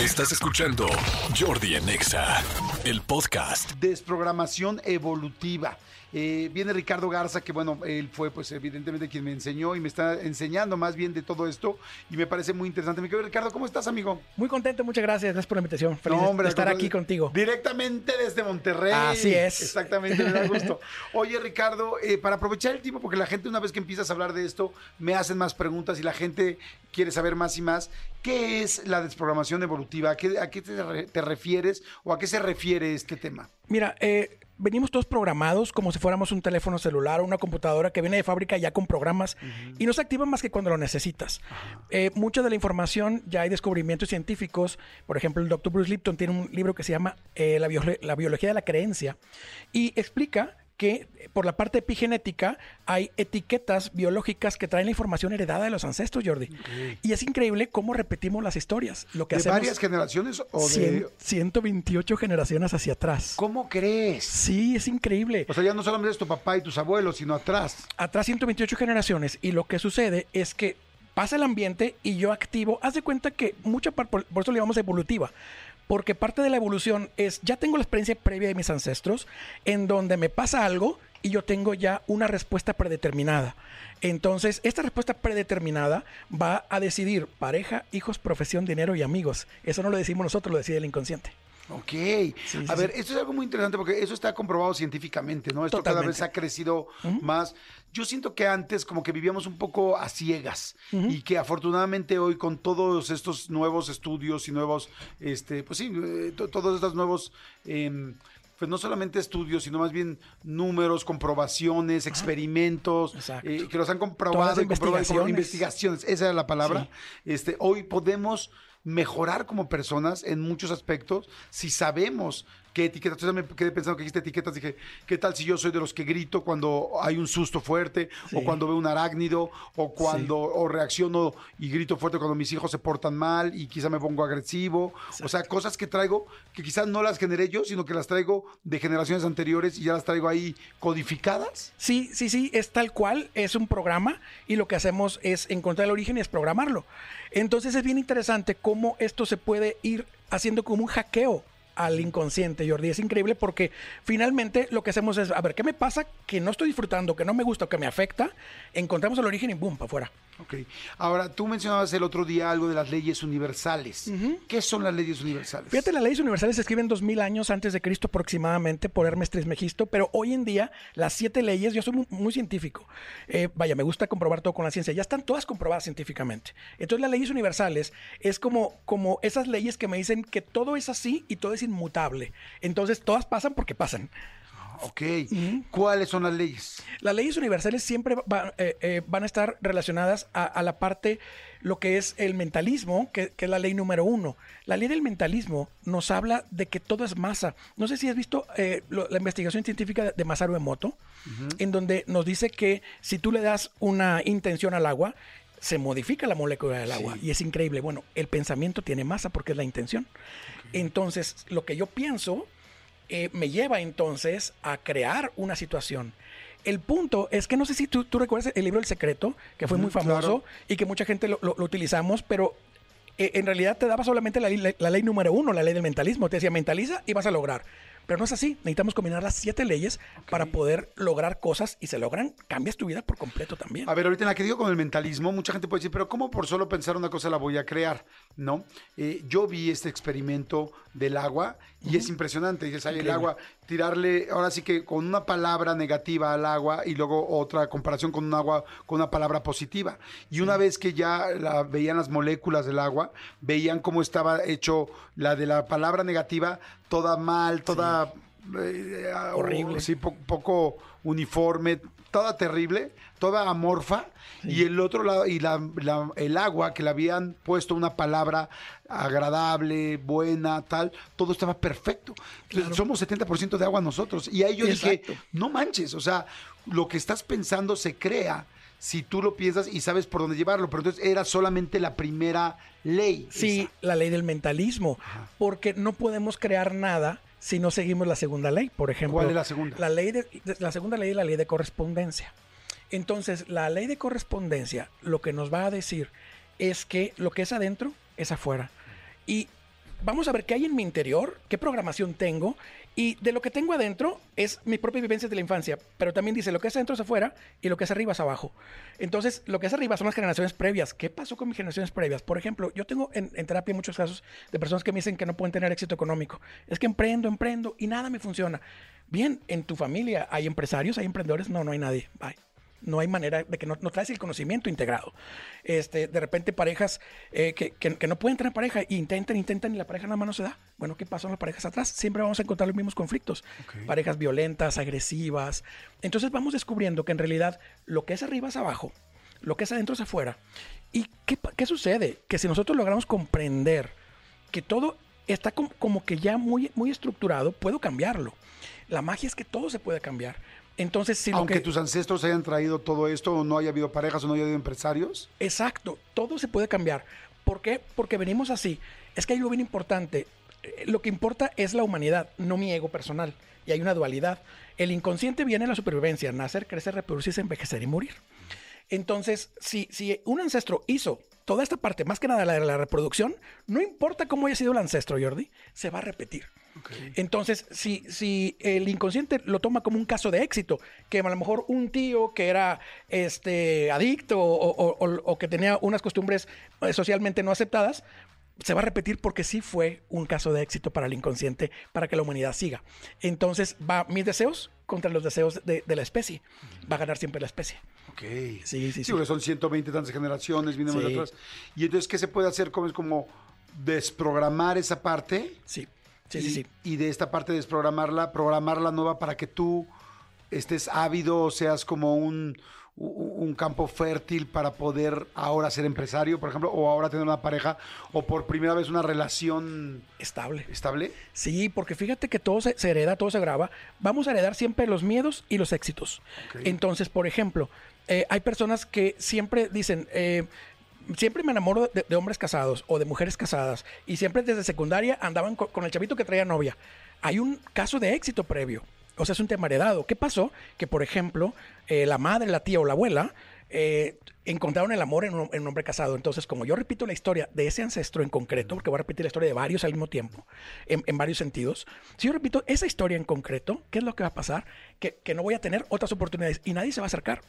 Estás escuchando Jordi Anexa, el podcast. Desprogramación evolutiva. Viene Ricardo Garza, que bueno, él fue pues evidentemente quien me enseñó y me está enseñando más bien de todo esto y me parece muy interesante. Mi querido Ricardo, ¿cómo estás, amigo? Muy contento, muchas gracias por la invitación. Feliz de estar aquí contigo. Directamente desde Monterrey. Así es. Exactamente, me da gusto. Oye, Ricardo, para aprovechar el tiempo, porque la gente una vez que empiezas a hablar de esto, me hacen más preguntas y la gente quiere saber más y más. ¿Qué es la desprogramación evolutiva? ¿A qué te refieres o a qué se refiere este tema? Mira, venimos todos programados como si fuéramos un teléfono celular o una computadora que viene de fábrica ya con programas y no se activan más que cuando lo necesitas. Mucha de la información, ya hay descubrimientos científicos. Por ejemplo, el doctor Bruce Lipton tiene un libro que se llama La Biología de la Creencia y explica que por la parte epigenética hay etiquetas biológicas que traen la información heredada de los ancestros, Jordi. Okay. Y es increíble cómo repetimos las historias. Lo que ¿De hacemos varias generaciones o de...? 128 generaciones hacia atrás. ¿Cómo crees? Sí, es increíble. O sea, ya no solamente es tu papá y tus abuelos, sino atrás. Atrás 128 generaciones. Y lo que sucede es que pasa el ambiente y yo activo. Haz de cuenta que mucha parte, por eso le llamamos evolutiva. Porque parte de la evolución es, ya tengo la experiencia previa de mis ancestros, en donde me pasa algo y yo tengo ya una respuesta predeterminada. Entonces, esta respuesta predeterminada va a decidir pareja, hijos, profesión, dinero y amigos. Eso no lo decimos nosotros, lo decide el inconsciente. Ok. Sí, a ver, esto es algo muy interesante porque eso está comprobado científicamente, ¿no? Esto Totalmente. Cada vez ha crecido más. Yo siento que antes como que vivíamos un poco a ciegas y que afortunadamente hoy con todos estos nuevos estudios y nuevos, todos estos nuevos... pues no solamente estudios, sino más bien números, comprobacionos, experimentos, que los han comprobado y comprobado. Investigaciones, esa era la palabra. Sí. Hoy podemos mejorar como personas en muchos aspectos si sabemos qué etiquetas. Yo también me quedé pensando que dijiste etiquetas, dije, ¿qué tal si yo soy de los que grito cuando hay un susto fuerte, o cuando veo un arácnido, o cuando o reacciono y grito fuerte cuando mis hijos se portan mal y quizá me pongo agresivo? Exacto. O sea, cosas que traigo que quizás no las generé yo, sino que las traigo de generaciones anteriores y ya las traigo ahí codificadas. Sí, es tal cual, es un programa y lo que hacemos es encontrar el origen y desprogramarlo. Entonces es bien interesante cómo esto se puede ir haciendo como un hackeo al inconsciente, Jordi. Es increíble porque finalmente lo que hacemos es, a ver, ¿qué me pasa que no estoy disfrutando, que no me gusta o que me afecta? Encontramos el origen y boom, para afuera. Ok. Ahora, tú mencionabas el otro día algo de las leyes universales. ¿Qué son las leyes universales? Fíjate, las leyes universales se escriben 2000 años antes de Cristo aproximadamente por Hermes Trismegisto, pero hoy en día las 7 leyes, yo soy muy científico, me gusta comprobar todo con la ciencia, ya están todas comprobadas científicamente. Entonces las leyes universales es como esas leyes que me dicen que todo es así y todo es inmutable. Entonces todas pasan porque pasan. Ok. ¿Cuáles son las leyes? Las leyes universales siempre van a estar relacionadas a la parte, lo que es el mentalismo, que es la ley número 1. La ley del mentalismo nos habla de que todo es masa. No sé si has visto la investigación científica de Masaru Emoto, en donde nos dice que si tú le das una intención al agua, se modifica la molécula del agua y es increíble. Bueno, el pensamiento tiene masa porque es la intención. Okay. Entonces, lo que yo pienso... me lleva entonces a crear una situación. El punto es que no sé si tú recuerdas el libro El Secreto, que fue muy famoso y que mucha gente lo utilizamos, pero en realidad te daba solamente la ley número 1, la ley del mentalismo. Te decía, mentaliza y vas a lograr. Pero no es así. Necesitamos combinar las 7 leyes para poder lograr cosas y se logran. Cambias tu vida por completo también. A ver, ahorita en la que digo con el mentalismo, mucha gente puede decir, pero ¿cómo por solo pensar una cosa la voy a crear? ¿No? Yo vi este experimento del agua y es impresionante. Dices, el agua, tirarle, ahora sí que con una palabra negativa al agua y luego otra comparación con un agua, con una palabra positiva. Y una vez que ya veían las moléculas del agua, veían cómo estaba hecho la de la palabra negativa, toda mal, toda... horrible, sí, poco uniforme, toda terrible, toda amorfa, y el otro lado, y el agua que le habían puesto una palabra agradable, buena, tal, todo estaba perfecto. Claro. Somos 70% de agua nosotros, y ahí yo dije, no manches, o sea, lo que estás pensando se crea si tú lo piensas y sabes por dónde llevarlo, pero entonces era solamente la primera ley. Sí, la ley del mentalismo, porque no podemos crear nada si no seguimos la segunda ley. Por ejemplo, ¿cuál es la segunda? La segunda ley es la ley de correspondencia. Entonces, la ley de correspondencia lo que nos va a decir es que lo que es adentro es afuera. Y vamos a ver qué hay en mi interior, qué programación tengo, y de lo que tengo adentro es mis propias vivencias de la infancia, pero también dice lo que es adentro es afuera y lo que es arriba es abajo. Entonces, lo que es arriba son las generaciones previas. ¿Qué pasó con mis generaciones previas? Por ejemplo, yo tengo en terapia muchos casos de personas que me dicen que no pueden tener éxito económico. Es que emprendo y nada me funciona. Bien, ¿en tu familia hay empresarios, hay emprendedores? No, no hay nadie. Bye. No hay manera de que no traes el conocimiento integrado. De repente parejas que no pueden tener pareja e intentan y la pareja nada más no se da. Bueno, ¿qué pasó en las parejas atrás? Siempre vamos a encontrar los mismos conflictos. Okay. Parejas violentas, agresivas. Entonces vamos descubriendo que en realidad lo que es arriba es abajo, lo que es adentro es afuera. ¿Y qué sucede? Que si nosotros logramos comprender que todo está como que ya muy estructurado, puedo cambiarlo. La magia es que todo se puede cambiar. Entonces, si aunque tus ancestros hayan traído todo esto, o no haya habido parejas, o no haya habido empresarios. Exacto, todo se puede cambiar. ¿Por qué? Porque venimos así. Es que hay algo bien importante. Lo que importa es la humanidad, no mi ego personal. Y hay una dualidad. El inconsciente viene en la supervivencia: nacer, crecer, reproducirse, envejecer y morir. Entonces, si un ancestro hizo toda esta parte, más que nada la de la reproducción, no importa cómo haya sido el ancestro, Jordi, se va a repetir. Okay. Entonces, si el inconsciente lo toma como un caso de éxito, que a lo mejor un tío que era adicto o que tenía unas costumbres socialmente no aceptadas, se va a repetir porque sí fue un caso de éxito para el inconsciente, para que la humanidad siga. Entonces, va mis deseos contra los deseos de la especie. Va a ganar siempre la especie. Ok. Sí. Porque son 120 tantas generaciones, vinimos de atrás. Y entonces, ¿qué se puede hacer? ¿Cómo es como desprogramar esa parte? Sí. Y de esta parte desprogramarla, programar la nueva para que tú estés ávido, o seas como un campo fértil para poder ahora ser empresario, por ejemplo, o ahora tener una pareja, o por primera vez una relación estable. Sí, porque fíjate que todo se hereda, todo se graba. Vamos a heredar siempre los miedos y los éxitos. Okay. Entonces, por ejemplo, hay personas que siempre dicen... siempre me enamoro de hombres casados o de mujeres casadas, y siempre desde secundaria andaban con el chavito que traía novia. Hay un caso de éxito previo, o sea, es un tema heredado. ¿Qué pasó? Que, por ejemplo, la madre, la tía o la abuela encontraron el amor en un hombre casado. Entonces, como yo repito la historia de ese ancestro en concreto, porque voy a repetir la historia de varios al mismo tiempo, en varios sentidos, si yo repito esa historia en concreto, ¿qué es lo que va a pasar? Que no voy a tener otras oportunidades y nadie se va a acercar.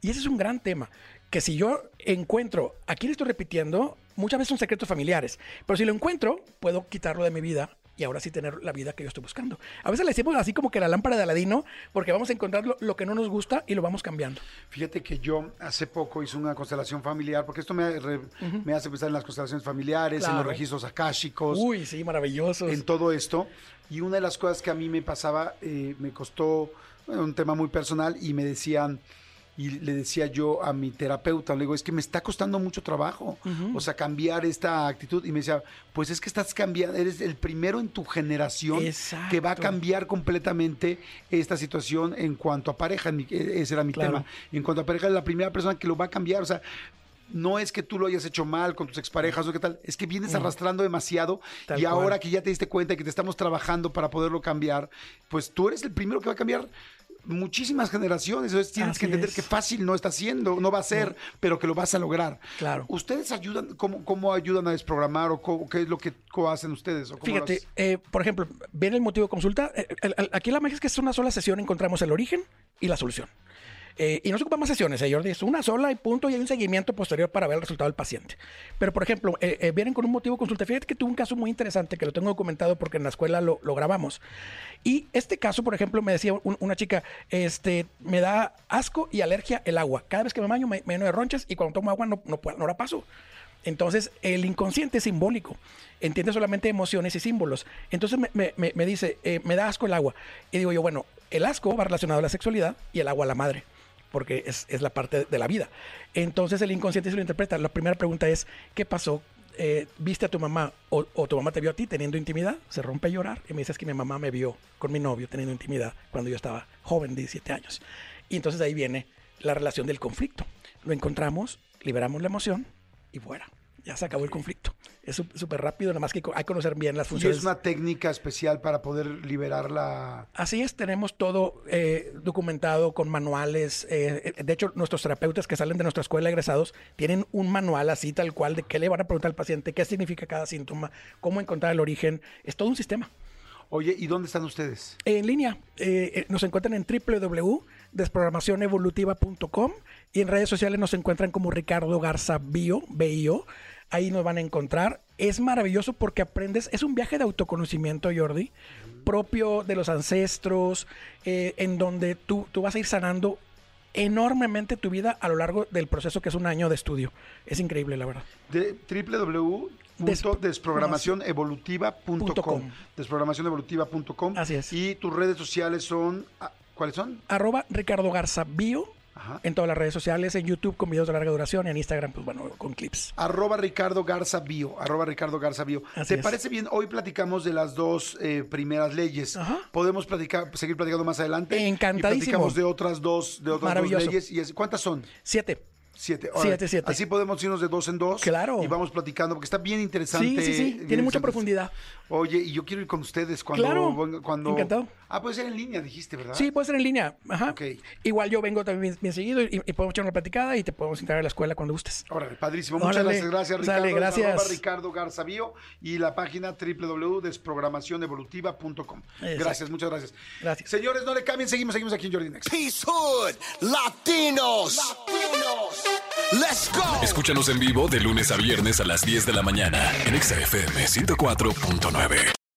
Y ese es un gran tema, que si yo encuentro, aquí le estoy repitiendo, muchas veces son secretos familiares, pero si lo encuentro, puedo quitarlo de mi vida y ahora sí tener la vida que yo estoy buscando. A veces le decimos así como que la lámpara de Aladino, porque vamos a encontrar lo que no nos gusta y lo vamos cambiando. Fíjate que yo hace poco hice una constelación familiar, porque esto me hace pensar en las constelaciones familiares, claro, en los registros akáshicos. Uy, sí, maravillosos. En todo esto. Y una de las cosas que a mí me pasaba, me costó, bueno, un tema muy personal, y me decían... Y le decía yo a mi terapeuta, le digo, es que me está costando mucho trabajo, o sea, cambiar esta actitud. Y me decía, pues es que estás cambiando, eres el primero en tu generación que va a cambiar completamente esta situación en cuanto a pareja. Ese era mi tema. En cuanto a pareja, es la primera persona que lo va a cambiar, o sea... No es que tú lo hayas hecho mal con tus exparejas o qué tal, es que vienes arrastrando demasiado tal y ahora cual. Que ya te diste cuenta que te estamos trabajando para poderlo cambiar, pues tú eres el primero que va a cambiar muchísimas generaciones. Entonces tienes que entender que fácil no está siendo, no va a ser, pero que lo vas a lograr. Claro. ¿Ustedes ayudan? ¿Cómo ayudan a desprogramar o qué es lo que hacen ustedes? O cómo fíjate, por ejemplo, viene el motivo de consulta. Aquí la magia es que es una sola sesión, encontramos el origen y la solución. Y no se ocupan más sesiones, Jordi, es una sola y punto, y hay un seguimiento posterior para ver el resultado del paciente. Pero, por ejemplo, vienen con un motivo de consulta. Fíjate que tuve un caso muy interesante que lo tengo documentado porque en la escuela lo grabamos. Y este caso, por ejemplo, me decía una chica, me da asco y alergia el agua. Cada vez que me baño me lleno de ronchas y cuando tomo agua no la paso. Entonces, el inconsciente es simbólico, entiende solamente emociones y símbolos. Entonces me dice, me da asco el agua. Y digo yo, bueno, el asco va relacionado a la sexualidad y el agua a la madre, porque es la parte de la vida. Entonces el inconsciente se lo interpreta. La primera pregunta es, ¿qué pasó? ¿Viste a tu mamá o tu mamá te vio a ti teniendo intimidad? Se rompe a llorar y me dices que mi mamá me vio con mi novio teniendo intimidad cuando yo estaba joven, de 17 años. Y entonces ahí viene la relación del conflicto. Lo encontramos, liberamos la emoción y fuera. Ya se acabó el conflicto. Es súper rápido, nada más que hay que conocer bien las funciones. ¿Y es una técnica especial para poder liberarla? Así es, tenemos todo documentado con manuales. De hecho, nuestros terapeutas que salen de nuestra escuela egresados tienen un manual así tal cual de qué le van a preguntar al paciente, qué significa cada síntoma, cómo encontrar el origen. Es todo un sistema. Oye, ¿y dónde están ustedes? En línea. Nos encuentran en www.desprogramacionevolutiva.com y en redes sociales nos encuentran como Ricardo Garza Bio, B-I-O. Ahí nos van a encontrar. Es maravilloso porque aprendes. Es un viaje de autoconocimiento, Jordi, propio de los ancestros, en donde tú vas a ir sanando enormemente tu vida a lo largo del proceso, que es un año de estudio. Es increíble, la verdad. De www.desprogramacionevolutiva.com. Desprogramacionevolutiva.com. Así es. Y tus redes sociales son, ¿cuáles son? @Ricardo Garza Bio. Ajá. En todas las redes sociales, en YouTube con videos de larga duración, en Instagram, pues bueno, con clips. @Ricardo Garza Bio. ¿Te parece bien? Hoy platicamos de las dos primeras leyes. Ajá. Podemos seguir platicando más adelante. Encantadísimo. Y platicamos de otras dos leyes. ¿Y cuántas son? 7. 7. Right. 7. Así podemos irnos de 2 en 2. Claro. Y vamos platicando porque está bien interesante. Sí. Tiene mucha profundidad. Oye, y yo quiero ir con ustedes cuando... Claro. Cuando... Encantado. Ah, puede ser en línea, dijiste, ¿verdad? Sí, puede ser en línea. Ajá. Okay. Igual yo vengo también bien seguido y podemos echar una platicada y te podemos integrar a la escuela cuando gustes. Órale, padrísimo. Muchas gracias, Ricardo. Sale, gracias. Ricardo Garza Bio y la página www.desprogramacionevolutiva.com. Gracias, muchas gracias. Gracias. Señores, no le cambien. Seguimos aquí en Jordi Anexa. Peace Hood, Latinos. Let's go. Escúchanos en vivo de lunes a viernes a las 10 de la mañana en XFM 104.9.